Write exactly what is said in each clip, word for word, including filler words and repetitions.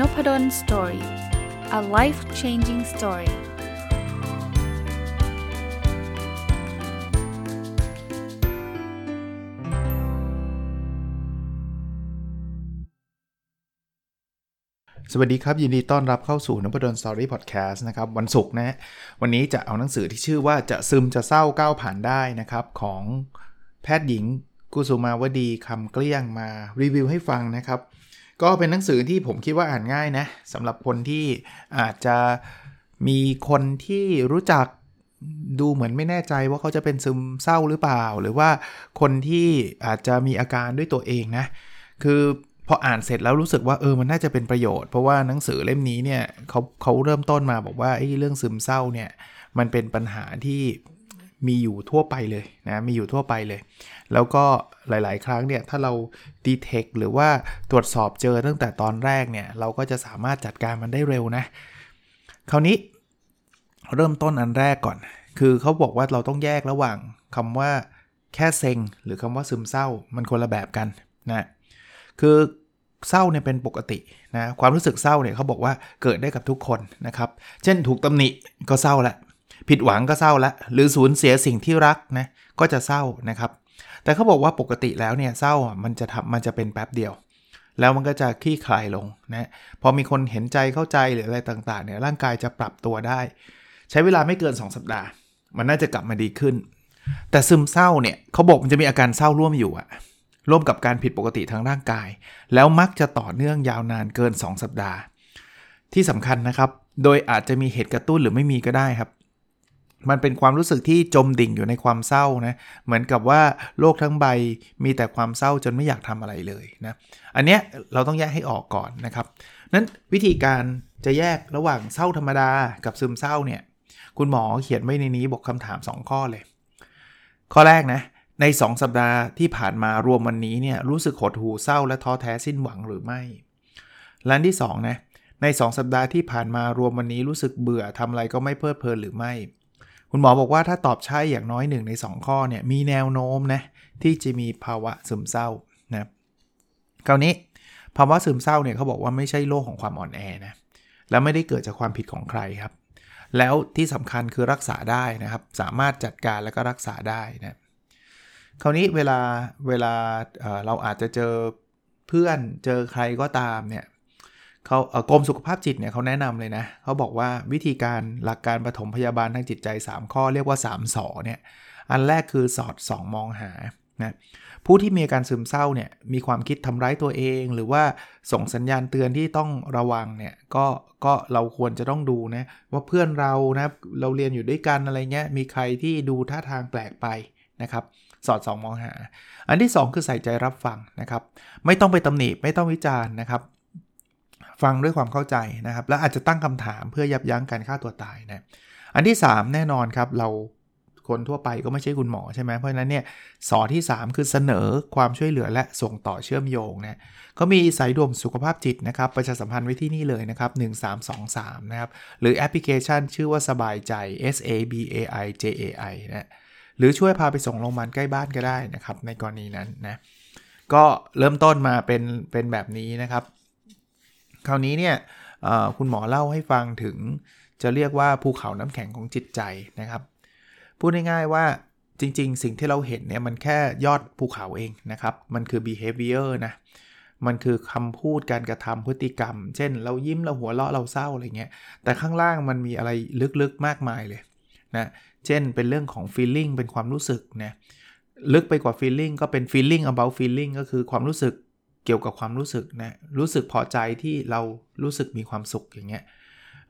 Nopadon Story, a life-changing story.สวัสดีครับยินดีต้อนรับเข้าสู่ Nopadon Story Podcast นะครับวันศุกร์นะวันนี้จะเอาหนังสือที่ชื่อว่าจะซึมจะเศร้าก้าวผ่านได้นะครับของแพทย์หญิงกุสุมาวดีคำเกลี้ยงมารีวิวให้ฟังนะครับก็เป็นหนังสือที่ผมคิดว่าอ่านง่ายนะสำหรับคนที่อาจจะมีคนที่รู้จักดูเหมือนไม่แน่ใจว่าเขาจะเป็นซึมเศร้าหรือเปล่าหรือว่าคนที่อาจจะมีอาการด้วยตัวเองนะคือพออ่านเสร็จแล้วรู้สึกว่าเออมันน่าจะเป็นประโยชน์เพราะว่าหนังสือเล่มนี้เนี่ยเขาเขาเริ่มต้นมาบอกว่าไอ้เรื่องซึมเศร้าเนี่ยมันเป็นปัญหาที่มีอยู่ทั่วไปเลยนะมีอยู่ทั่วไปเลยแล้วก็หลายๆครั้งเนี่ยถ้าเราดีเทคหรือว่าตรวจสอบเจอตั้งแต่ตอนแรกเนี่ยเราก็จะสามารถจัดการมันได้เร็วนะคราวนี้เริ่มต้นอันแรกก่อนคือเขาบอกว่าเราต้องแยกระหว่างคำว่าแค่เซ็งหรือคำว่าซึมเศร้ามันคนละแบบกันนะคือเศร้าเนี่ยเป็นปกตินะความรู้สึกเศร้าเนี่ยเขาบอกว่าเกิดได้กับทุกคนนะครับเช่นถูกตำหนิก็เศร้าละผิดหวังก็เศร้าละหรือสูญเสียสิ่งที่รักนะก็จะเศร้านะครับแต่เขาบอกว่าปกติแล้วเนี่ยเศร้ามันจะทำมันจะเป็นแป๊บเดียวแล้วมันก็จะคลี่คลายลงนะพอมีคนเห็นใจเข้าใจหรืออะไรต่างๆเนี่ยร่างกายจะปรับตัวได้ใช้เวลาไม่เกินสองสัปดาห์มันน่าจะกลับมาดีขึ้นแต่ซึมเศร้าเนี่ยเขาบอกมันจะมีอาการเศร้าร่วมอยู่อะร่วมกับการผิดปกติทางร่างกายแล้วมักจะต่อเนื่องยาวนานเกินสองสัปดาห์ที่สำคัญนะครับโดยอาจจะมีเหตุกระตุ้นหรือไม่มีก็ได้ครับมันเป็นความรู้สึกที่จมดิ่งอยู่ในความเศร้านะเหมือนกับว่าโลกทั้งใบมีแต่ความเศร้าจนไม่อยากทำอะไรเลยนะอันเนี้ยเราต้องแยกให้ออกก่อนนะครับนั้นวิธีการจะแยกระหว่างเศร้าธรรมดากับซึมเศร้าเนี่ยคุณหมอเขียนไว้ในนี้บอกคำถามสองข้อเลยข้อแรกนะในสองสัปดาห์ที่ผ่านมารวมวันนี้เนี่ยรู้สึกหดหู่เศร้าและท้อแท้สิ้นหวังหรือไม่และอันที่สองนะในสองสัปดาห์ที่ผ่านมารวมวันนี้รู้สึกเบื่อทำอะไรก็ไม่เพลิดเพลินหรือไม่คุณหมอบอกว่าถ้าตอบใช่อย่างน้อยหนึ่งในสองข้อเนี่ยมีแนวโน้มนะที่จะมีภาวะซึมเศร้านะคราวนี้ภาวะซึมเศร้าเนี่ยเขาบอกว่าไม่ใช่โรคของความอ่อนแอนะและไม่ได้เกิดจากความผิดของใครครับแล้วที่สำคัญคือรักษาได้นะครับสามารถจัดการแล้วก็รักษาได้นะคราวนี้เวลาเวลา เอ่อ เราอาจจะเจอเพื่อนเจอใครก็ตามเนี่ยเขากรมสุขภาพจิตเนี่ยเขาแนะนำเลยนะเขาบอกว่าวิธีการหลักการปฐมพยาบาลทางจิตใจสามข้อเรียกว่าสามสอเนี่ยอันแรกคือสอดส่องมองหานะผู้ที่มีอาการซึมเศร้าเนี่ยมีความคิดทำร้ายตัวเองหรือว่าส่งสัญญาณเตือนที่ต้องระวังเนี่ยก็ก็เราควรจะต้องดูนะว่าเพื่อนเรานะเราเรียนอยู่ด้วยกันอะไรเงี้ยมีใครที่ดูท่าทางแปลกไปนะครับสอดส่องมองหาอันที่สองคือใส่ใจรับฟังนะครับไม่ต้องไปตำหนิไม่ต้องวิจารณ์นะครับฟังด้วยความเข้าใจนะครับและอาจจะตั้งคำถามเพื่อยับยั้งการฆ่าตัวตายนะอันที่สามแน่นอนครับเราคนทั่วไปก็ไม่ใช่คุณหมอใช่ไหมเพราะฉะนั้นเนี่ยสอที่สามคือเสนอความช่วยเหลือและส่งต่อเชื่อมโยงนะก็มีสายด่วนสุขภาพจิตนะครับประชาสัมพันธ์ไว้ที่นี่เลยนะครับหนึ่งสามสองสามนะครับหรือแอปพลิเคชันชื่อว่าสบายใจ S A B A I J A I นะหรือช่วยพาไปส่งโรงพยาบาลใกล้บ้านก็ได้นะครับในกรณีนั้นนะก็เริ่มต้นมาเป็นเป็นแบบนี้นะครับคราวนี้เนี่ยคุณหมอเล่าให้ฟังถึงจะเรียกว่าภูเขาน้ำแข็งของจิตใจนะครับพูดง่ายๆว่าจริงๆสิ่งที่เราเห็นเนี่ยมันแค่ยอดภูเขาเองนะครับมันคือ behavior นะมันคือคำพูดการกระทำพฤติกรรมเช่นเรายิ้มเราหัวเราะเราเศร้าอะไรเงี้ยแต่ข้างล่างมันมีอะไรลึกๆมากมายเลยนะเช่นเป็นเรื่องของ feeling เป็นความรู้สึกนะลึกไปกว่า feeling ก็เป็น feeling about feeling ก็คือความรู้สึกเกี่ยวกับความรู้สึกนะรู้สึกพอใจที่เรารู้สึกมีความสุขอย่างเงี้ย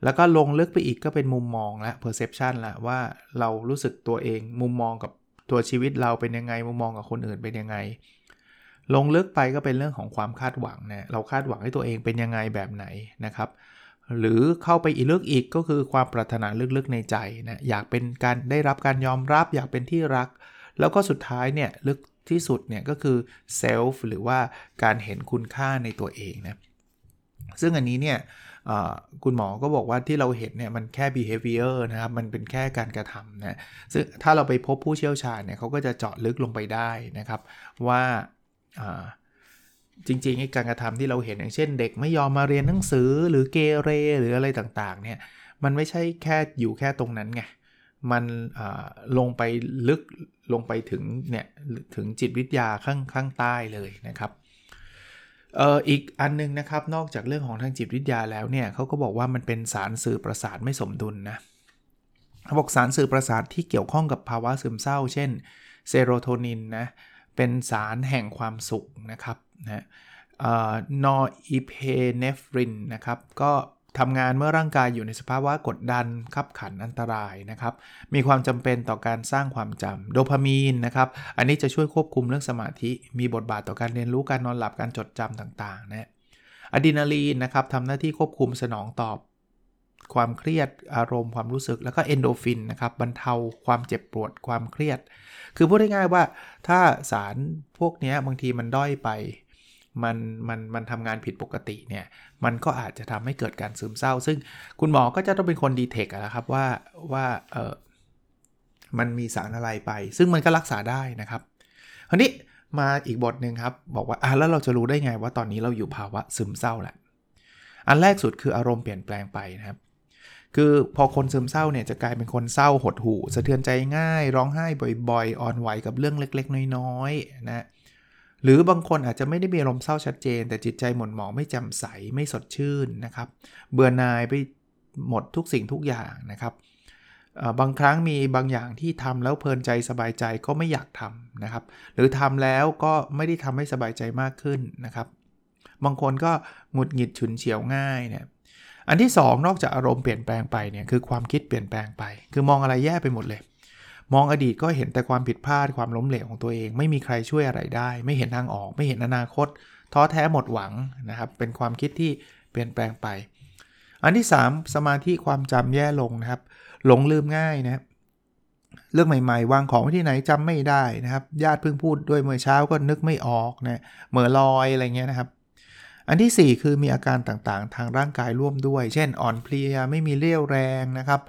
แล้วก็ลงลึกไปอีกก็เป็นมุมมองและ perception ละว่าเรารู้สึกตัวเองมุมมองกับตัวชีวิตเราเป็นยังไงมุมมองกับคนอื่นเป็นยังไงลงลึกไปก็เป็นเรื่องของความคาดหวังนะเราคาดหวังให้ตัวเองเป็นยังไงแบบไหนนะครับหรือเข้าไปอีกลึกอีกก็คือความปรารถนาลึกๆในใจนะอยากเป็นการได้รับการยอมรับอยากเป็นที่รักแล้วก็สุดท้ายเนี่ยลึกที่สุดเนี่ยก็คือเซลฟ์หรือว่าการเห็นคุณค่าในตัวเองนะซึ่งอันนี้เนี่ยคุณหมอก็บอกว่าที่เราเห็นเนี่ยมันแค่ behavior นะครับมันเป็นแค่การกระทำนะซึ่งถ้าเราไปพบผู้เชี่ยวชาญเนี่ยเขาก็จะเจาะลึกลงไปได้นะครับว่า จริงๆไอ้การกระทำที่เราเห็นอย่างเช่นเด็กไม่ยอมมาเรียนหนังสือหรือเกเรหรืออะไรต่างๆเนี่ยมันไม่ใช่แค่อยู่แค่ตรงนั้นไงมันลงไปลึกลงไปถึงเนี่ยถึงจิตวิทยาข้างข้างใต้เลยนะครับเอ่ออีกอันนึงนะครับนอกจากเรื่องของทางจิตวิทยาแล้วเนี่ยเขาก็บอกว่ามันเป็นสารสื่อประสาทไม่สมดุลนะเขาบอกสารสื่อประสาทที่เกี่ยวข้องกับภาวะซึมเศร้าเช่นเซโรโทนินนะเป็นสารแห่งความสุขนะครับนะเอ่อนอร์อีเพเนฟรินนะครับก็ทำงานเมื่อร่างกายอยู่ในสภาวะกดดันขับขันอันตรายนะครับมีความจำเป็นต่อการสร้างความจำโดพามีนนะครับอันนี้จะช่วยควบคุมเรื่องสมาธิมีบทบาทต่อการเรียนรู้การนอนหลับการจดจำต่างๆนะอะดรีนาลีนนะครับทำหน้าที่ควบคุมสนองตอบความเครียดอารมณ์ความรู้สึกแล้วก็เอนโดฟินนะครับบรรเทาความเจ็บปวดความเครียดคือพูดง่ายๆว่าถ้าสารพวกนี้บางทีมันด้อยไปมันมันมันทำงานผิดปกติเนี่ยมันก็อาจจะทำให้เกิดการซึมเศร้าซึ่งคุณหมอก็จะต้องเป็นคนดีเทคนะครับว่าว่าเออมันมีสารอะไรไปซึ่งมันก็รักษาได้นะครับคราวนี้มาอีกบทนึงครับบอกว่าอ่ะแล้วเราจะรู้ได้ไงว่าตอนนี้เราอยู่ภาวะซึมเศร้าแหละอันแรกสุดคืออารมณ์เปลี่ยนแปลงไปนะครับคือพอคนซึมเศร้าเนี่ยจะกลายเป็นคนเศร้าหดหู่สะเทือนใจง่ายร้องไห้บ่อยๆอ่อนไหวกับเรื่องเล็กๆน้อยๆนะหรือบางคนอาจจะไม่ได้มีอารมณ์เศร้าชัดเจนแต่จิตใจหม่นหมองไม่แจ่มใสไม่สดชื่นนะครับเบื่อหน่ายไปหมดทุกสิ่งทุกอย่างนะครับบางครั้งมีบางอย่างที่ทำแล้วเพลินใจสบายใจก็ไม่อยากทำนะครับหรือทำแล้วก็ไม่ได้ทำให้สบายใจมากขึ้นนะครับบางคนก็หงุดหงิดฉุนเฉียวง่ายเนี่ยอันที่สองนอกจากอารมณ์เปลี่ยนแปลงไปเนี่ยคือความคิดเปลี่ยนแปลงไปคือมองอะไรแย่ไปหมดเลยมองอดีตก็เห็นแต่ความผิดพลาดความล้มเหลวของตัวเองไม่มีใครช่วยอะไรได้ไม่เห็นทางออกไม่เห็นอนาคตท้อแท้หมดหวังนะครับเป็นความคิดที่เปลี่ยนแปลงไปอันที่สามสมาธิความจำแย่ลงนะครับหลงลืมง่ายนะเรื่องใหม่ๆวางของไว้ที่ไหนจำไม่ได้นะครับญาติเพิ่งพูดด้วยเมื่อเช้าก็นึกไม่ออกนะเหม่อลอยอะไรเงี้ยนะครับอันที่สี่คือมีอาการต่างๆทางร่างกายร่วมด้วยเช่นอ่อนเพลียไม่มีเรี่ยวแรงนะครับ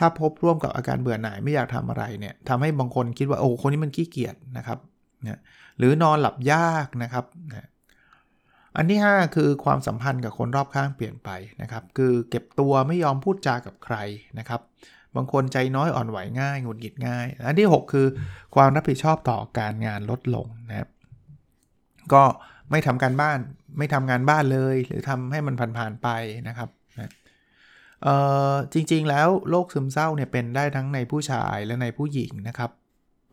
ถ้าพบร่วมกับอาการเบื่อหน่ายไม่อยากทำอะไรเนี่ยทำให้บางคนคิดว่าโอ้คนนี้มันขี้เกียจนะครับนะหรือนอนหลับยากนะครับนะอันที่ห้าคือความสัมพันธ์กับคนรอบข้างเปลี่ยนไปนะครับคือเก็บตัวไม่ยอมพูดจากับใครนะครับบางคนใจน้อยอ่อนไหวง่ายหงุดหงิดง่ายอันที่หกคือความรับผิดชอบต่อการงานลดลงนะครับก็ไม่ทำการบ้านไม่ทำงานบ้านเลยหรือทำให้มันผ่านๆไปนะครับนะเอ่อจริงๆแล้วโรคซึมเศร้าเนี่ยเป็นได้ทั้งในผู้ชายและในผู้หญิงนะครับ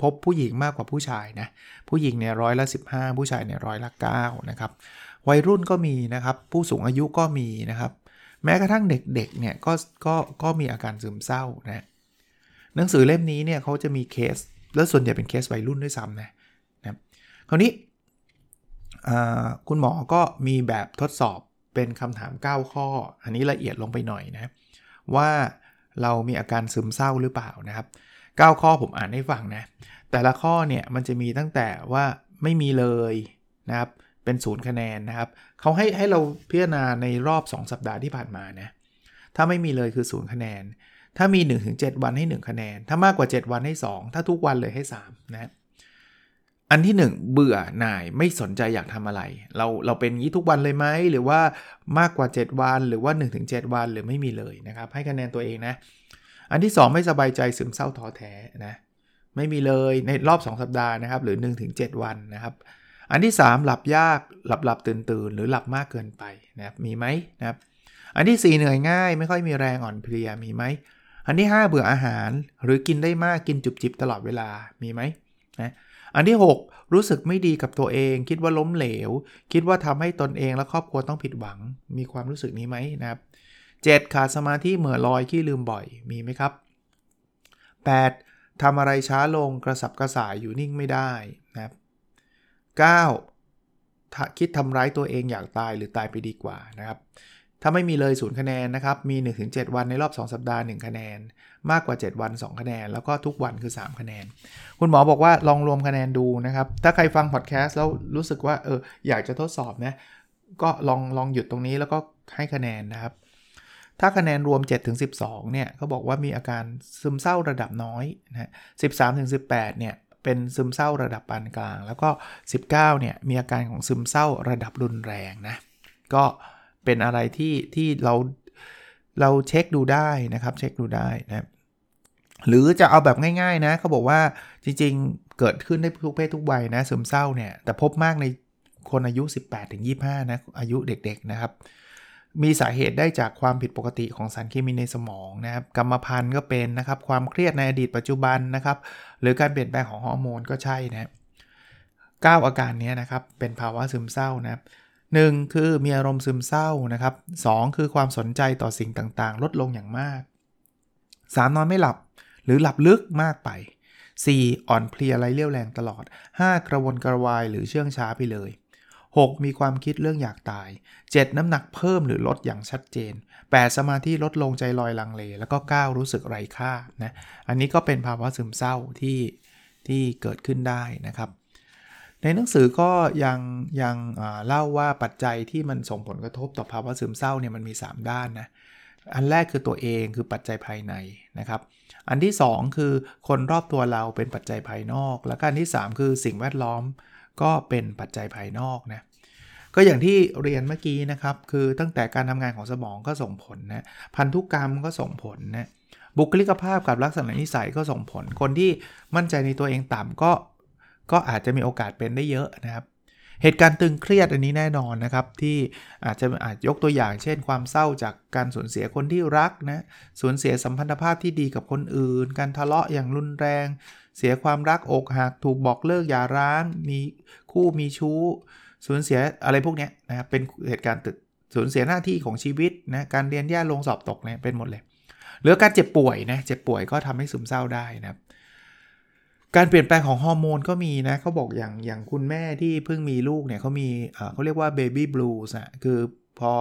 พบผู้หญิงมากกว่าผู้ชายนะผู้หญิงเนี่ยร้อยละสิบห้าผู้ชายเนี่ยร้อยละเก้านะครับวัยรุ่นก็มีนะครับผู้สูงอายุก็มีนะครับแม้กระทั่งเด็กๆเนี่ยก็ก็ก็มีอาการซึมเศร้านะหนังสือเล่มนี้เนี่ยเขาจะมีเคสแล้วส่วนใหญ่เป็นเคสวัยรุ่นด้วยซ้ำนะนะคราวนี้คุณหมอก็มีแบบทดสอบเป็นคำถามเก้าข้ออันนี้ละเอียดลงไปหน่อยนะว่าเรามีอาการซึมเศร้าหรือเปล่านะครับเก้าข้อผมอ่านให้ฟังนะแต่ละข้อเนี่ยมันจะมีตั้งแต่ว่าไม่มีเลยนะครับเป็นศูนย์คะแนนนะครับเขาให้ให้เราพิจารณาในรอบสองสัปดาห์ที่ผ่านมานะถ้าไม่มีเลยคือศูนย์คะแนนถ้ามี หนึ่งถึงเจ็ด วันให้หนึ่งคะแนนถ้ามากกว่าเจ็ดวันให้สองถ้าทุกวันเลยให้สามนะอันที่หนึ่งเบื่อหน่ายไม่สนใจอยากทำอะไรเราเราเป็นงี้ทุกวันเลยไหมหรือว่ามากกว่าเจ็ดวันหรือว่า หนึ่งถึงเจ็ด วันหรือไม่มีเลยนะครับให้คะแนนตัวเองนะอันที่สองไม่สบายใจซึมเศร้าท้อแท้นะไม่มีเลยในรอบสองสัปดาห์นะครับหรือ หนึ่งถึงเจ็ด วันนะครับอันที่สามหลับยากหลับหลับตื่นตื่นหรือหลับมากเกินไปนะครับมีไหมนะครับอันที่สี่เหนื่อยง่ายไม่ค่อยมีแรงอ่อนเพลียมีไหมอันที่ห้าเบื่ออาหารหรือกินได้มากกินจุบจิบตลอดเวลามีไหมนะอันที่หกรู้สึกไม่ดีกับตัวเองคิดว่าล้มเหลวคิดว่าทำให้ตนเองและครอบครัวต้องผิดหวังมีความรู้สึกนี้ไหมนะครับเจ็ดขาดสมาธิเหม่อลอยขี้ลืมบ่อยมีไหมครับแปดทำอะไรช้าลงกระสับกระส่ายอยู่นิ่งไม่ได้นะครับเก้าคิดทำร้ายตัวเองอยากตายหรือตายไปดีกว่านะครับถ้าไม่มีเลยศูนย์คะแนนนะครับมี หนึ่งถึงเจ็ด วันในรอบสองสัปดาห์หนึ่งคะแนนมากกว่าเจ็ดวันสองคะแนนแล้วก็ทุกวันคือสามคะแนนคุณหมอบอกว่าลองรวมคะแนนดูนะครับถ้าใครฟังพอดแคสต์แล้วรู้สึกว่าเอออยากจะทดสอบนะก็ลองลองหยุดตรงนี้แล้วก็ให้คะแนนนะครับถ้าคะแนนรวม เจ็ดถึงสิบสอง เนี่ยเขาบอกว่ามีอาการซึมเศร้าระดับน้อยนะ สิบสามถึงสิบแปด เนี่ย เป็นซึมเศร้าระดับปานกลางแล้วก็สิบเก้าเนี่ยมีอาการของซึมเศร้าระดับรุนแรงนะก็เป็นอะไรที่ที่เราเราเช็คดูได้นะครับเช็คดูได้นะหรือจะเอาแบบง่ายๆนะเขาบอกว่าจริงๆเกิดขึ้นได้ทุกเพศทุกวัยนะซึมเศร้าเนี่ยแต่พบมากในคนอายุ สิบแปดถึงยี่สิบห้า นะอายุเด็กๆนะครับมีสาเหตุได้จากความผิดปกติของสารเคมีในสมองนะครับกรรมพันธุ์ก็เป็นนะครับความเครียดในอดีตปัจจุบันนะครับหรือการเปลี่ยนแปลงของฮอร์โมนก็ใช่นะเก้าอาการนี้นะครับเป็นภาวะซึมเศร้านะครับหนึ่งคือมีอารมณ์ซึมเศร้านะครับสองคือความสนใจต่อสิ่งต่างๆลดลงอย่างมากสามนอนไม่หลับหรือหลับลึกมากไปสี่อ่อนเพลียไร้เรี่ยวแรงตลอดห้ากระวนกระวายหรือเชื่องช้าไปเลยหกมีความคิดเรื่องอยากตายเจ็ดน้ำหนักเพิ่มหรือลดอย่างชัดเจนแปดสมาธิลดลงใจลอยลังเลแล้วก็เก้ารู้สึกไร้ค่านะอันนี้ก็เป็นภาวะซึมเศร้าที่ที่เกิดขึ้นได้นะครับในหนังสือก็ยังยังเล่าว่าปัจจัยที่มันส่งผลกระทบต่อภาวะซึมเศร้าเนี่ยมันมีสามด้านนะอันแรกคือตัวเองคือปัจจัยภายในนะครับอันที่สองคือคนรอบตัวเราเป็นปัจจัยภายนอกแล้วก็อันที่สามคือสิ่งแวดล้อมก็เป็นปัจจัยภายนอกนะก็อย่างที่เรียนเมื่อกี้นะครับคือตั้งแต่การทำงานของสมองก็ส่งผลนะพันธุกรรมก็ส่งผลนะบุคลิกภาพกับลักษณะนิสัยก็ส่งผลคนที่มั่นใจในตัวเองต่ำก็ก็อาจจะมีโอกาสเป็นได้เยอะนะครับเหตุการณ์ตึงเครียดอันนี้แน่นอนนะครับที่อาจจะอาจยกตัวอย่างเช่นความเศร้าจากการสูญเสียคนที่รักนะสูญเสียสัมพันธภาพที่ดีกับคนอื่นการทะเลาะอย่างรุนแรงเสียความรักอกหักถูกบอกเลิกหย่าร้างมีคู่มีชู้สูญเสียอะไรพวกนี้นะครับเป็นเหตุการณ์สูญเสียหน้าที่ของชีวิตนะการเรียนแย่ลงสอบตกเนี่ยเป็นหมดเลยหรือการเจ็บป่วยนะเจ็บป่วยก็ทำให้ซึมเศร้าได้นะครับการเปลี่ยนแปลงของฮอร์โมนก็มีนะเขาบอกอย่างอย่างคุณแม่ที่เพิ่งมีลูกเนี่ยเขามีเขาเรียกว่าเบบี้บลูส์นะคือพอ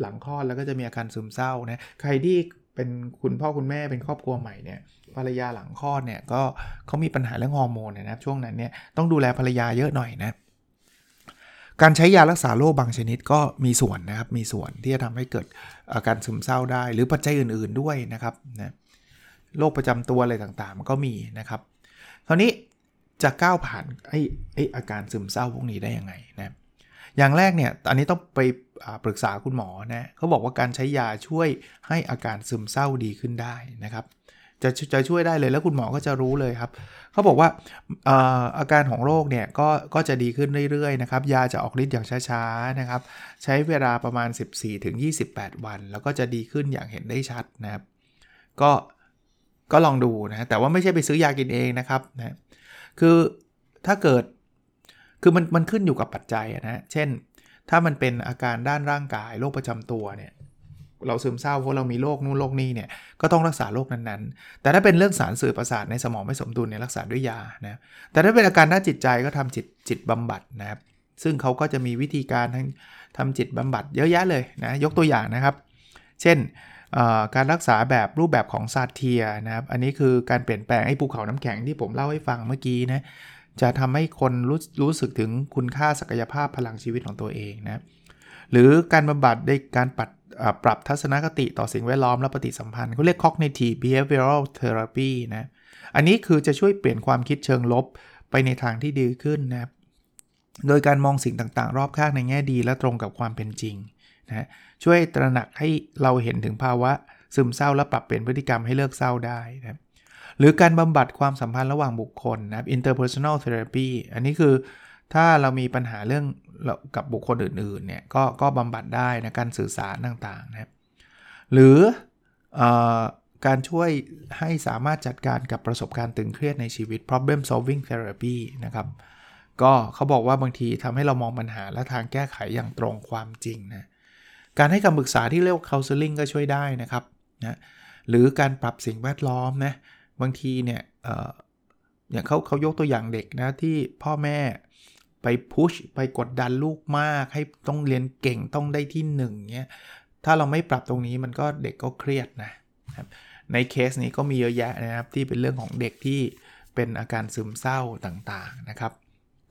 หลังคลอดแล้วก็จะมีอาการซึมเศร้านะใครที่เป็นคุณพ่อคุณแม่เป็นครอบครัวใหม่เนี่ยภรรยาหลังคลอดเนี่ยก็เขามีปัญหาเรื่องฮอร์โมนนะครับช่วงนั้นเนี่ยต้องดูแลภรรยาเยอะหน่อยนะการใช้ยารักษาโรคบางชนิดก็มีส่วนนะครับมีส่วนที่จะทำให้เกิดอาการซึมเศร้าได้หรือปัจจัยอื่นๆด้วยนะครับนะโรคประจำตัวอะไรต่างๆมันก็มีนะครับคราวนี้จะก้าวผ่านไอ้ไอ้อาการซึมเศร้าพวกนี้ได้ยังไงนะอย่างแรกเนี่ยอันนี้ต้องไปปรึกษาคุณหมอนะเขาบอกว่าการใช้ยาช่วยให้อาการซึมเศร้าดีขึ้นได้นะครับจะจะช่วยได้เลยแล้วคุณหมอก็จะรู้เลยครับเขาบอกว่า อ, าอาการของโรคเนี่ยก็ก็จะดีขึ้นเรื่อยๆนะครับยาจะออกฤทธิ์อย่างช้าๆนะครับใช้เวลาประมาณ สิบสี่ถึงยี่สิบแปด วันแล้วก็จะดีขึ้นอย่างเห็นได้ชัดนะครับก็ก็ลองดูนะแต่ว่าไม่ใช่ไปซื้อยากินเองนะครับนะคือถ้าเกิดคือมันมันขึ้นอยู่กับปัจจัยนะเช่นถ้ามันเป็นอาการด้านร่างกายโรคประจำตัวเนี่ยเราซึมเศร้าเพราะเรามีโรคนู่นโรคนี้เนี่ยก็ต้องรักษาโรคนั้นๆแต่ถ้าเป็นเรื่องสารสื่อประสาทในสมองไม่สมดุลเนี่ยรักษาด้วยยานะแต่ถ้าเป็นอาการด้านจิตใจก็ทำจิตจิตบำบัดนะครับซึ่งเขาก็จะมีวิธีการทั้งทำจิตบำบัดเยอะแยะเลยนะยกตัวอย่างนะครับเช่นการรักษาแบบรูปแบบของซาเทียนะครับอันนี้คือการเปลี่ยนแปลงไอ้ภูเขาน้ำแข็งที่ผมเล่าให้ฟังเมื่อกี้นะจะทำให้คนรู้รู้สึกถึงคุณค่าศักยภาพพลังชีวิตของตัวเองนะหรือการบำบัดด้วยการปรับปรับทัศนคติต่อสิ่งแวดล้อมและปฏิสัมพันธ์เขาเรียก Cognitive Behavioral Therapy นะอันนี้คือจะช่วยเปลี่ยนความคิดเชิงลบไปในทางที่ดีขึ้นนะโดยการมองสิ่งต่างๆรอบข้างในแง่ดีและตรงกับความเป็นจริงนะช่วยตระหนักให้เราเห็นถึงภาวะซึมเศร้าและปรับเปลี่ยนพฤติกรรมให้เลิกเศร้าได้นะหรือการบำบัดความสัมพันธ์ระหว่างบุคคลนะ interpersonal therapy อันนี้คือถ้าเรามีปัญหาเรื่องกับบุคคลอื่นๆเนี่ยก็ก็บำบัดได้นะการสื่อสารต่างๆนะหรือเอ่อการช่วยให้สามารถจัดการกับประสบการณ์ตึงเครียดในชีวิต problem solving therapy นะครับก็เขาบอกว่าบางทีทำให้เรามองปัญหาและทางแก้ไขอย่างตรงความจริงนะการให้คำปรึกษาที่เรียกว่า Counseling ก็ช่วยได้นะครับนะหรือการปรับสิ่งแวดล้อมนะบางทีเนี่ย เอ่อ อย่างเขาเขายกตัวอย่างเด็กนะที่พ่อแม่ไปพุชไปกดดันลูกมากให้ต้องเรียนเก่งต้องได้ที่หนึ่งเงี้ยถ้าเราไม่ปรับตรงนี้มันก็เด็กก็เครียดนะในเคสนี้ก็มีเยอะแยะนะครับที่เป็นเรื่องของเด็กที่เป็นอาการซึมเศร้าต่างๆนะครับ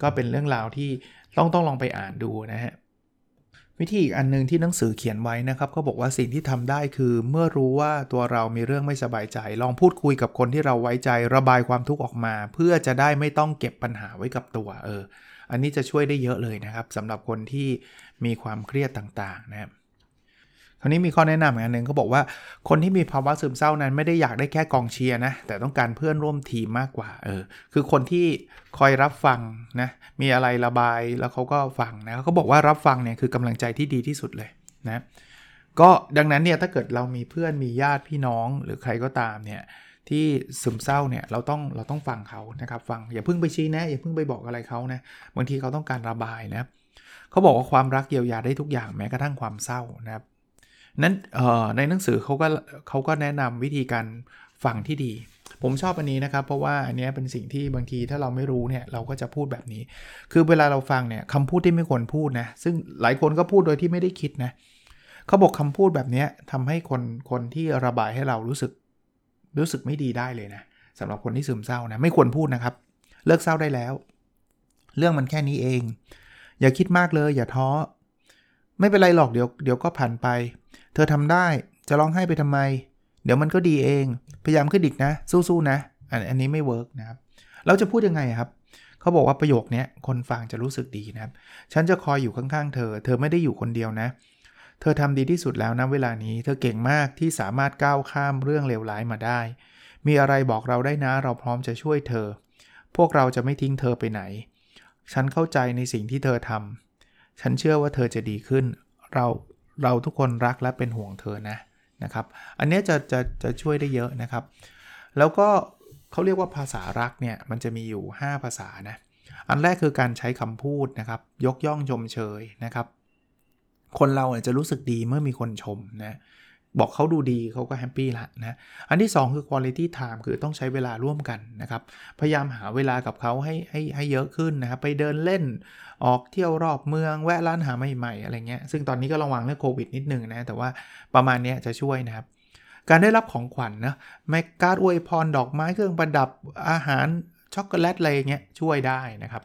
ก็เป็นเรื่องราวที่ต้องต้องลองไปอ่านดูนะฮะ วิธีอีกอันนึงที่หนังสือเขียนไว้นะครับเขาบอกว่าสิ่งที่ทำได้คือเมื่อรู้ว่าตัวเรามีเรื่องไม่สบายใจลองพูดคุยกับคนที่เราไว้ใจระบายความทุกข์ออกมาเพื่อจะได้ไม่ต้องเก็บปัญหาไว้กับตัวเอออันนี้จะช่วยได้เยอะเลยนะครับสำหรับคนที่มีความเครียดต่างๆนะครับคราวนี้มีข้อแนะนำอันนึงเขาบอกว่าคนที่มีภาวะซึมเศร้านั้นไม่ได้อยากได้แค่กองเชียร์นะแต่ต้องการเพื่อนร่วมทีมมากกว่าเออคือคนที่คอยรับฟังนะมีอะไรระบายแล้วเขาก็ฟังนะเขาบอกว่ารับฟังเนี่ยคือกำลังใจที่ดีที่สุดเลยนะก็ดังนั้นเนี่ยถ้าเกิดเรามีเพื่อนมีญาติพี่น้องหรือใครก็ตามเนี่ยที่ซึมเศร้าเนี่ยเราต้องเราต้องฟังเขานะครับฟังอย่าเพิ่งไปชี้แนะอย่าเพิ่งไปบอกอะไรเขานะบางทีเขาต้องการระบายนะเขาบอกว่าความรักเยียวยาได้ทุกอย่างแม้กระทั่งความเศร้านะครับนั้นในหนังสือเขาก็เขาก็แนะนำวิธีการฟังที่ดีผมชอบอันนี้นะครับเพราะว่าอันนี้เป็นสิ่งที่บางทีถ้าเราไม่รู้เนี่ยเราก็จะพูดแบบนี้คือเวลาเราฟังเนี่ยคำพูดที่ไม่ควรพูดนะซึ่งหลายคนก็พูดโดยที่ไม่ได้คิดนะเขาบอกคำพูดแบบนี้ทำให้คนคนที่ระบายให้เรารู้สึกรู้สึกไม่ดีได้เลยนะสำหรับคนที่ซึมเศร้านะไม่ควรพูดนะครับเลิกเศร้าได้แล้วเรื่องมันแค่นี้เองอย่าคิดมากเลยอย่าท้อไม่เป็นไรหรอกเดี๋ยวเดี๋ยวก็ผ่านไปเธอทำได้จะร้องไห้ไปทำไมเดี๋ยวมันก็ดีเองพยายามขึ้นอีกนะสู้ๆนะอันอันนี้ไม่เวิร์กนะครับเราจะพูดยังไงครับเขาบอกว่าประโยคนี้คนฟังจะรู้สึกดีนะครับฉันจะคอยอยู่ข้างๆเธอเธอไม่ได้อยู่คนเดียวนะเธอทำดีที่สุดแล้วนะเวลานี้เธอเก่งมากที่สามารถก้าวข้ามเรื่องเลวร้ายมาได้มีอะไรบอกเราได้นะเราพร้อมจะช่วยเธอพวกเราจะไม่ทิ้งเธอไปไหนฉันเข้าใจในสิ่งที่เธอทำฉันเชื่อว่าเธอจะดีขึ้นเราเราทุกคนรักและเป็นห่วงเธอนะนะครับอันนี้จะจะจะช่วยได้เยอะนะครับแล้วก็เขาเรียกว่าภาษารักเนี่ยมันจะมีอยู่ห้าภาษานะอันแรกคือการใช้คำพูดนะครับยกย่องชมเชยนะครับคนเราเนี่ยจะรู้สึกดีเมื่อมีคนชมนะบอกเขาดูดีเขาก็แฮปปี้ละนะอันที่สองคือ quality time คือต้องใช้เวลาร่วมกันนะครับพยายามหาเวลากับเขาให้ให้ให้เยอะขึ้นนะครับไปเดินเล่นออกเที่ยวรอบเมืองแวะร้านอาหารใหม่ๆอะไรเงี้ยซึ่งตอนนี้ก็ระวังเรื่องโควิดนิดนึงนะแต่ว่าประมาณนี้จะช่วยนะครับการได้รับของขวัญ น, นะแม้การอวยพรดอกไม้เครื่องประดับอาหารช็อกโกแลตอะไรเงี้ยช่วยได้นะครับ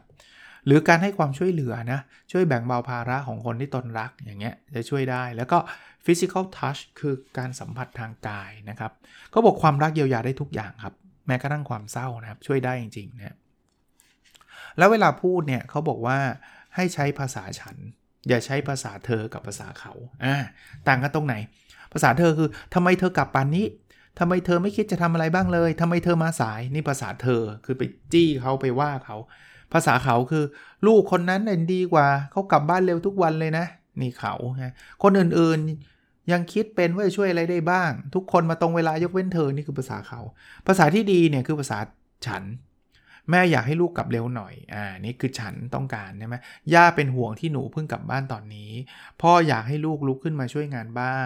หรือการให้ความช่วยเหลือนะช่วยแบ่งเบาภาระของคนที่ตนรักอย่างเงี้ยจะช่วยได้แล้วก็ physical touch คือการสัมผัสทางกายนะครับก็บอกความรักเยียวยาได้ทุกอย่างครับแม้กระทั่งความเศร้านะครับช่วยได้จริงๆนะแล้วเวลาพูดเนี่ยเขาบอกว่าให้ใช้ภาษาฉันอย่าใช้ภาษาเธอกับภาษาเขาอ่าต่างกันตรงไหนภาษาเธอคือทำไมเธอกลับป่านนี้ทำไมเธอไม่คิดจะทำอะไรบ้างเลยทำไมเธอมาสายนี่ภาษาเธอคือไปจี้เขาไปว่าเขาภาษาเขาคือลูกคนนั้นเนี่ยดีกว่าเขากลับบ้านเร็วทุกวันเลยนะนี่เขาคนอื่นๆยังคิดเป็นว่าจะช่วยอะไรได้บ้างทุกคนมาตรงเวลายกเว้นเธอนี่คือภาษาเขาภาษาที่ดีเนี่ยคือภาษาฉันแม่อยากให้ลูกกลับเร็วหน่อยอ่านี่คือฉันต้องการใช่ไหมย่าเป็นห่วงที่หนูเพิ่งกลับบ้านตอนนี้พ่ออยากให้ลูกลุกขึ้นมาช่วยงานบ้าง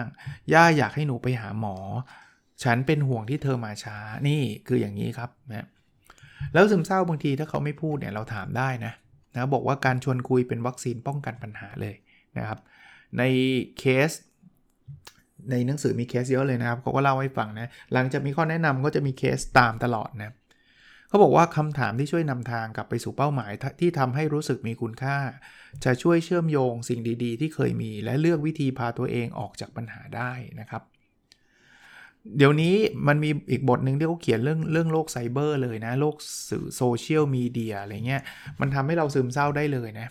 ย่าอยากให้หนูไปหาหมอฉันเป็นห่วงที่เธอมาช้านี่คืออย่างนี้ครับนะแล้วซึมเศร้าบางทีถ้าเขาไม่พูดเนี่ยเราถามได้นะนะบอกว่าการชวนคุยเป็นวัคซีนป้องกันปัญหาเลยนะครับในเคสในหนังสือมีเคสเยอะเลยนะครับเขาก็เล่าให้ฟังนะหลังจากมีข้อแนะนำก็จะมีเคสตามตลอดนะเขาบอกว่าคำถามที่ช่วยนำทางกลับไปสู่เป้าหมายที่ทำให้รู้สึกมีคุณค่าจะช่วยเชื่อมโยงสิ่งดีๆที่เคยมีและเลือกวิธีพาตัวเองออกจากปัญหาได้นะครับเดี๋ยวนี้มันมีอีกบทหนึ่งที่เขาเขียนเรื่องเรื่องโลกไซเบอร์เลยนะโลกสื่อโซเชียลมีเดียอะไรเงี้ยมันทำให้เราซึมเศร้าได้เลยนะ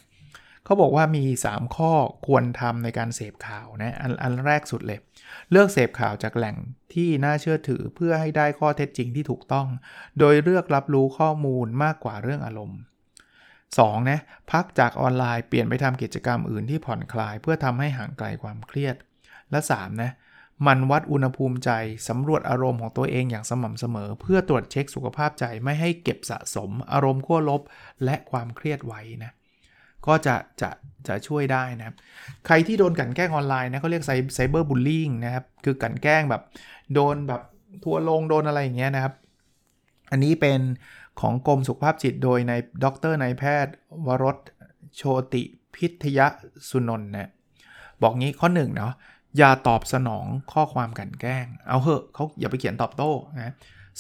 เขาบอกว่ามีสามข้อควรทำในการเสพข่าวนะอันอันแรกสุดเลยเลือกเสพข่าวจากแหล่งที่น่าเชื่อถือเพื่อให้ได้ข้อเท็จจริงที่ถูกต้องโดยเลือกรับรู้ข้อมูลมากกว่าเรื่องอารมณ์สองนะพักจากออนไลน์เปลี่ยนไปทำกิจกรรมอื่นที่ผ่อนคลายเพื่อทำให้ห่างไกลความเครียดและสามนะมันวัดอุณหภูมิใจสำรวจอารมณ์ของตัวเองอย่างสม่ำเสมอเพื่อตรวจเช็คสุขภาพใจไม่ให้เก็บสะสมอารมณ์ขั้วลบและความเครียดไว้นะก็จะจะจะช่วยได้นะครับใครที่โดนกลั่นแกล้งออนไลน์นะเขาเรียกไซเบอร์บูลลี่นะครับคือกลั่นแกล้งแบบโดนแบบทัวลงโดนอะไรอย่างเงี้ยนะครับอันนี้เป็นของกรมสุขภาพจิตโดยนายดร.นายแพทย์วรสโชติพิทยสุนนท์นะบอกงี้ข้อหนึ่งเนาะอย่าตอบสนองข้อความกลั่นแกล้งเอาเหอะเขาอย่าไปเขียนตอบโต้นะ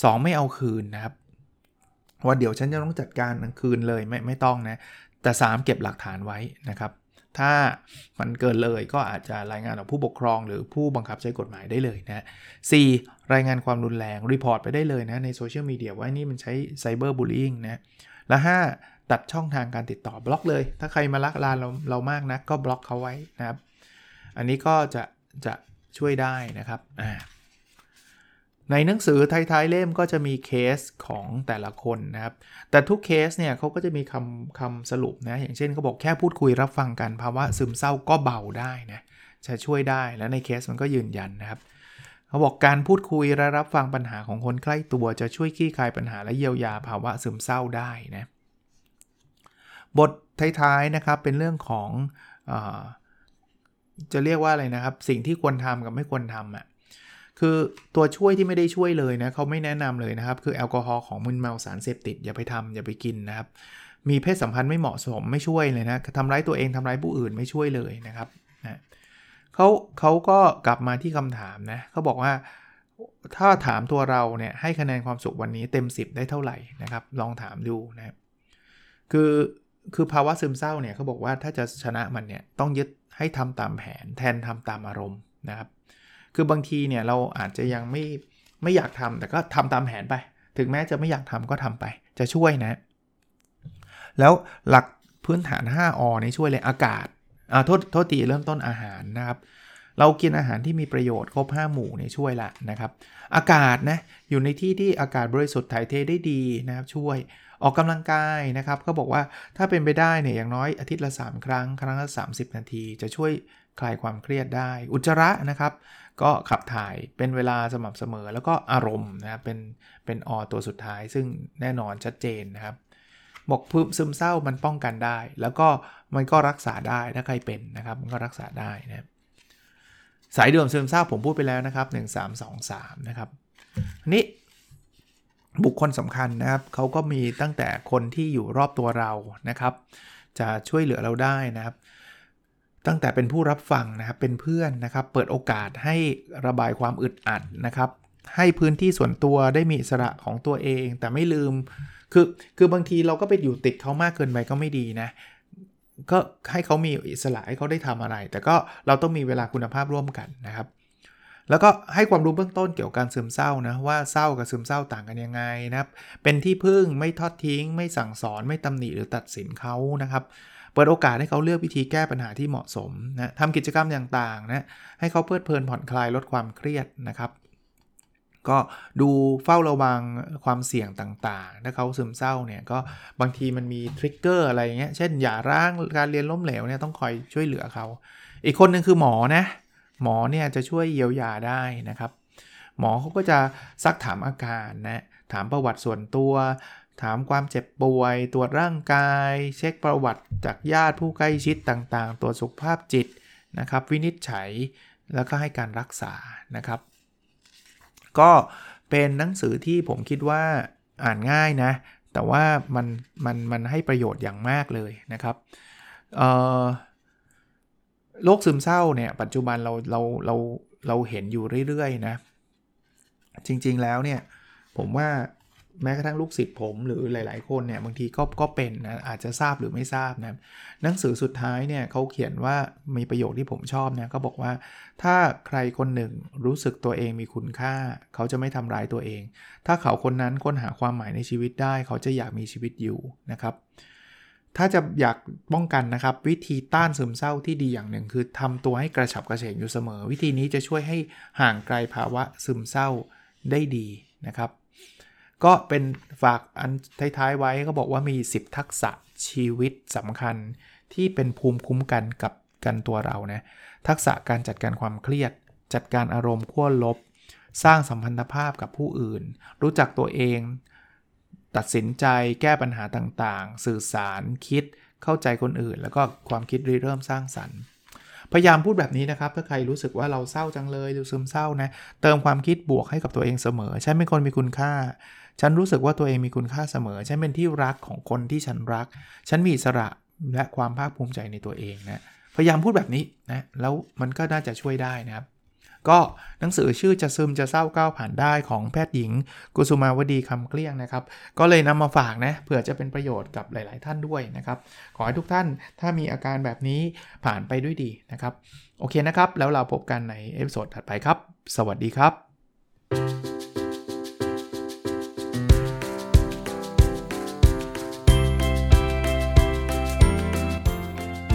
สองไม่เอาคืนนะครับว่าเดี๋ยวฉันจะต้องจัดการคืนเลยไม่ไม่ต้องนะแต่สามเก็บหลักฐานไว้นะครับ ถ้ามันเกินเลยก็อาจจะรายงานต่อผู้ปกครองหรือผู้บังคับใช้กฎหมายได้เลยนะ สี่ รายงานความรุนแรงรีพอร์ตไปได้เลยนะในโซเชียลมีเดียว่านี่มันใช้ไซเบอร์บูลลิ่งนะและ ห้า ตัดช่องทางการติดต่อบล็อกเลยถ้าใครมาลักลานเราเรามากนะก็บล็อกเขาไว้นะครับอันนี้ก็จะจะช่วยได้นะครับอ่าในหนังสือท้ายๆเล่มก็จะมีเคสของแต่ละคนนะครับแต่ทุกเคสเนี่ยเขาก็จะมีคำคำสรุปนะอย่างเช่นเขาบอกแค่พูดคุยรับฟังกันภาวะซึมเศร้าก็เบาได้นะจะช่วยได้และในเคสมันก็ยืนยันนะครับเขาบอกการพูดคุยและรับฟังปัญหาของคนใกล้ตัวจะช่วยคลี่คลายปัญหาและเยียวยาภาวะซึมเศร้าได้นะบทท้ายๆนะครับเป็นเรื่องของเอ่อจะเรียกว่าอะไรนะครับสิ่งที่ควรทำกับไม่ควรทำอ่ะคือตัวช่วยที่ไม่ได้ช่วยเลยนะเขาไม่แนะนำเลยนะครับคือแอลกอฮอล์ของมึนเมาสารเสพติดอย่าไปทำอย่าไปกินนะครับมีเพศสัมพันธ์ไม่เหมาะสมไม่ช่วยเลยนะทำร้ายตัวเองทำร้ายผู้อื่นไม่ช่วยเลยนะครับนะเขาเขาก็กลับมาที่คำถามนะเขาบอกว่าถ้าถามตัวเราเนี่ยให้คะแนนความสุขวันนี้เต็มสิบได้เท่าไหร่นะครับลองถามดูนะคือคือภาวะซึมเศร้าเนี่ยเขาบอกว่าถ้าจะชนะมันเนี่ยต้องยึดให้ทำตามแผนแทนทำตามอารมณ์นะครับคือบางทีเนี่ยเราอาจจะยังไม่ไม่อยากทำแต่ก็ทำตามแผนไปถึงแม้จะไม่อยากทำก็ทำไปจะช่วยนะแล้วหลักพื้นฐาน ห้า อ นี่ช่วยเลยอากาศอ่าโทษโทษทีเริ่มต้นอาหารนะครับเรากินอาหารที่มีประโยชน์ครบห้าหมู่นี่ช่วยละนะครับอากาศนะอยู่ในที่ที่อากาศบริสุทธิ์ถ่ายเทได้ดีนะครับช่วยออกกำลังกายนะครับเขาบอกว่าถ้าเป็นไปได้เนี่ยอย่างน้อยอาทิตย์ละสามครั้งครั้งละสามสิบนาทีจะช่วยคลายความเครียดได้อุจจาระนะครับก็ขับถ่ายเป็นเวลาสม่ำเสมอแล้วก็อารมณ์นะครับเป็นเป็นอตัวสุดท้ายซึ่งแน่นอนชัดเจนนะครับบอกพึบซึมเศร้ามันป้องกันได้แล้วก็มันก็รักษาได้ถ้าใครเป็นนะครับมันก็รักษาได้นะสายด่วนซึมเศร้าผมพูดไปแล้วนะครับหนึ่ง สาม สอง สามนะครับนี้บุคคลสำคัญนะครับเขาก็มีตั้งแต่คนที่อยู่รอบตัวเรานะครับจะช่วยเหลือเราได้นะครับตั้งแต่เป็นผู้รับฟังนะครับเป็นเพื่อนนะครับเปิดโอกาสให้ระบายความอึดอัดนะครับให้พื้นที่ส่วนตัวได้มีอิสระของตัวเองแต่ไม่ลืมคือคือบางทีเราก็ไปอยู่ติดเขามากเกินไปก็ไม่ดีนะก็ให้เขามีอิสระให้เขาได้ทำอะไรแต่ก็เราต้องมีเวลาคุณภาพร่วมกันนะครับแล้วก็ให้ความรู้เบื้องต้นเกี่ยวกับการซึมเศร้านะว่าเศร้ากับซึมเศร้าต่างกันยังไงนะครับเป็นที่พึ่งไม่ทอดทิ้งไม่สั่งสอนไม่ตำหนิหรือตัดสินเขานะครับเปิดโอกาสให้เขาเลือกวิธีแก้ปัญหาที่เหมาะสมนะทำกิจกรรมต่างๆนะให้เขาเพลิดเพลินผ่อนคลายลดความเครียดนะครับก็ดูเฝ้าระวังความเสี่ยงต่างๆถ้าเขาซึมเศร้าเนี่ยก็บางทีมันมีทริกเกอร์อะไรเงี้ยเช่นอย่าร้างการเรียนล้มเหลวเนี่ยต้องคอยช่วยเหลือเขาอีกคนนึงคือหมอนะหมอเนี่ยจะช่วยเยียวยาได้นะครับหมอเขาก็จะซักถามอาการนะถามประวัติส่วนตัวถามความเจ็บป่วยตรวจร่างกายเช็คประวัติจากญาติผู้ใกล้ชิดต่างๆตรวจสุขภาพจิตนะครับวินิจฉัยแล้วก็ให้การรักษานะครับก็เป็นหนังสือที่ผมคิดว่าอ่านง่ายนะแต่ว่ามันมันมันให้ประโยชน์อย่างมากเลยนะครับเอ่อโรคซึมเศร้าเนี่ยปัจจุบันเราเราเราเราเห็นอยู่เรื่อยๆนะจริงๆแล้วเนี่ยผมว่าแม้กระทั่งลูกศิษย์ผมหรือหลายๆคนเนี่ยบางทีก็ก็เป็นนะอาจจะทราบหรือไม่ทราบนะหนังสือสุดท้ายเนี่ยเขาเขียนว่ามีประโยคที่ผมชอบนะก็บอกว่าถ้าใครคนหนึ่งรู้สึกตัวเองมีคุณค่าเขาจะไม่ทำร้ายตัวเองถ้าเขาคนนั้นค้นหาความหมายในชีวิตได้เขาจะอยากมีชีวิตอยู่นะครับถ้าจะอยากป้องกันนะครับวิธีต้านซึมเศร้าที่ดีอย่างหนึ่งคือทำตัวให้กระฉับกระเฉงอยู่เสมอวิธีนี้จะช่วยให้ห่างไกลภาวะซึมเศร้าได้ดีนะครับก็เป็นฝากอันท้ายๆไว้เขาบอกว่ามีสิบทักษะชีวิตสำคัญที่เป็นภูมิคุ้มกันกับกันตัวเรานะทักษะการจัดการความเครียดจัดการอารมณ์ขั้วลบสร้างสัมพันธภาพกับผู้อื่นรู้จักตัวเองตัดสินใจแก้ปัญหาต่างๆสื่อสารคิดเข้าใจคนอื่นแล้วก็ความคิดริเริ่มสร้างสรรค์พยายามพูดแบบนี้นะครับถ้าใครรู้สึกว่าเราเศร้าจังเลยหรือซึมเศร้านะเติมความคิดบวกให้กับตัวเองเสมอฉันเป็นคนมีคุณค่าฉันรู้สึกว่าตัวเองมีคุณค่าเสมอฉันเป็นที่รักของคนที่ฉันรักฉันมีอิสระและความภาคภูมิใจในตัวเองนะพยายามพูดแบบนี้นะแล้วมันก็น่าจะช่วยได้นะครับ ก็หนังสือชื่อจะซึมจะเศร้าก้าวผ่านได้ของแพทย์หญิงกุสุมาวดีคำเกลี้ยงนะครับก็เลยนำมาฝากนะเผื่อจะเป็นประโยชน์กับหลายๆท่านด้วยนะครับขอให้ทุกท่านถ้ามีอาการแบบนี้ผ่านไปด้วยดีนะครับโอเคนะครับแล้วเราพบกันในเอพิโซดถัดไปครับสวัสดีครับ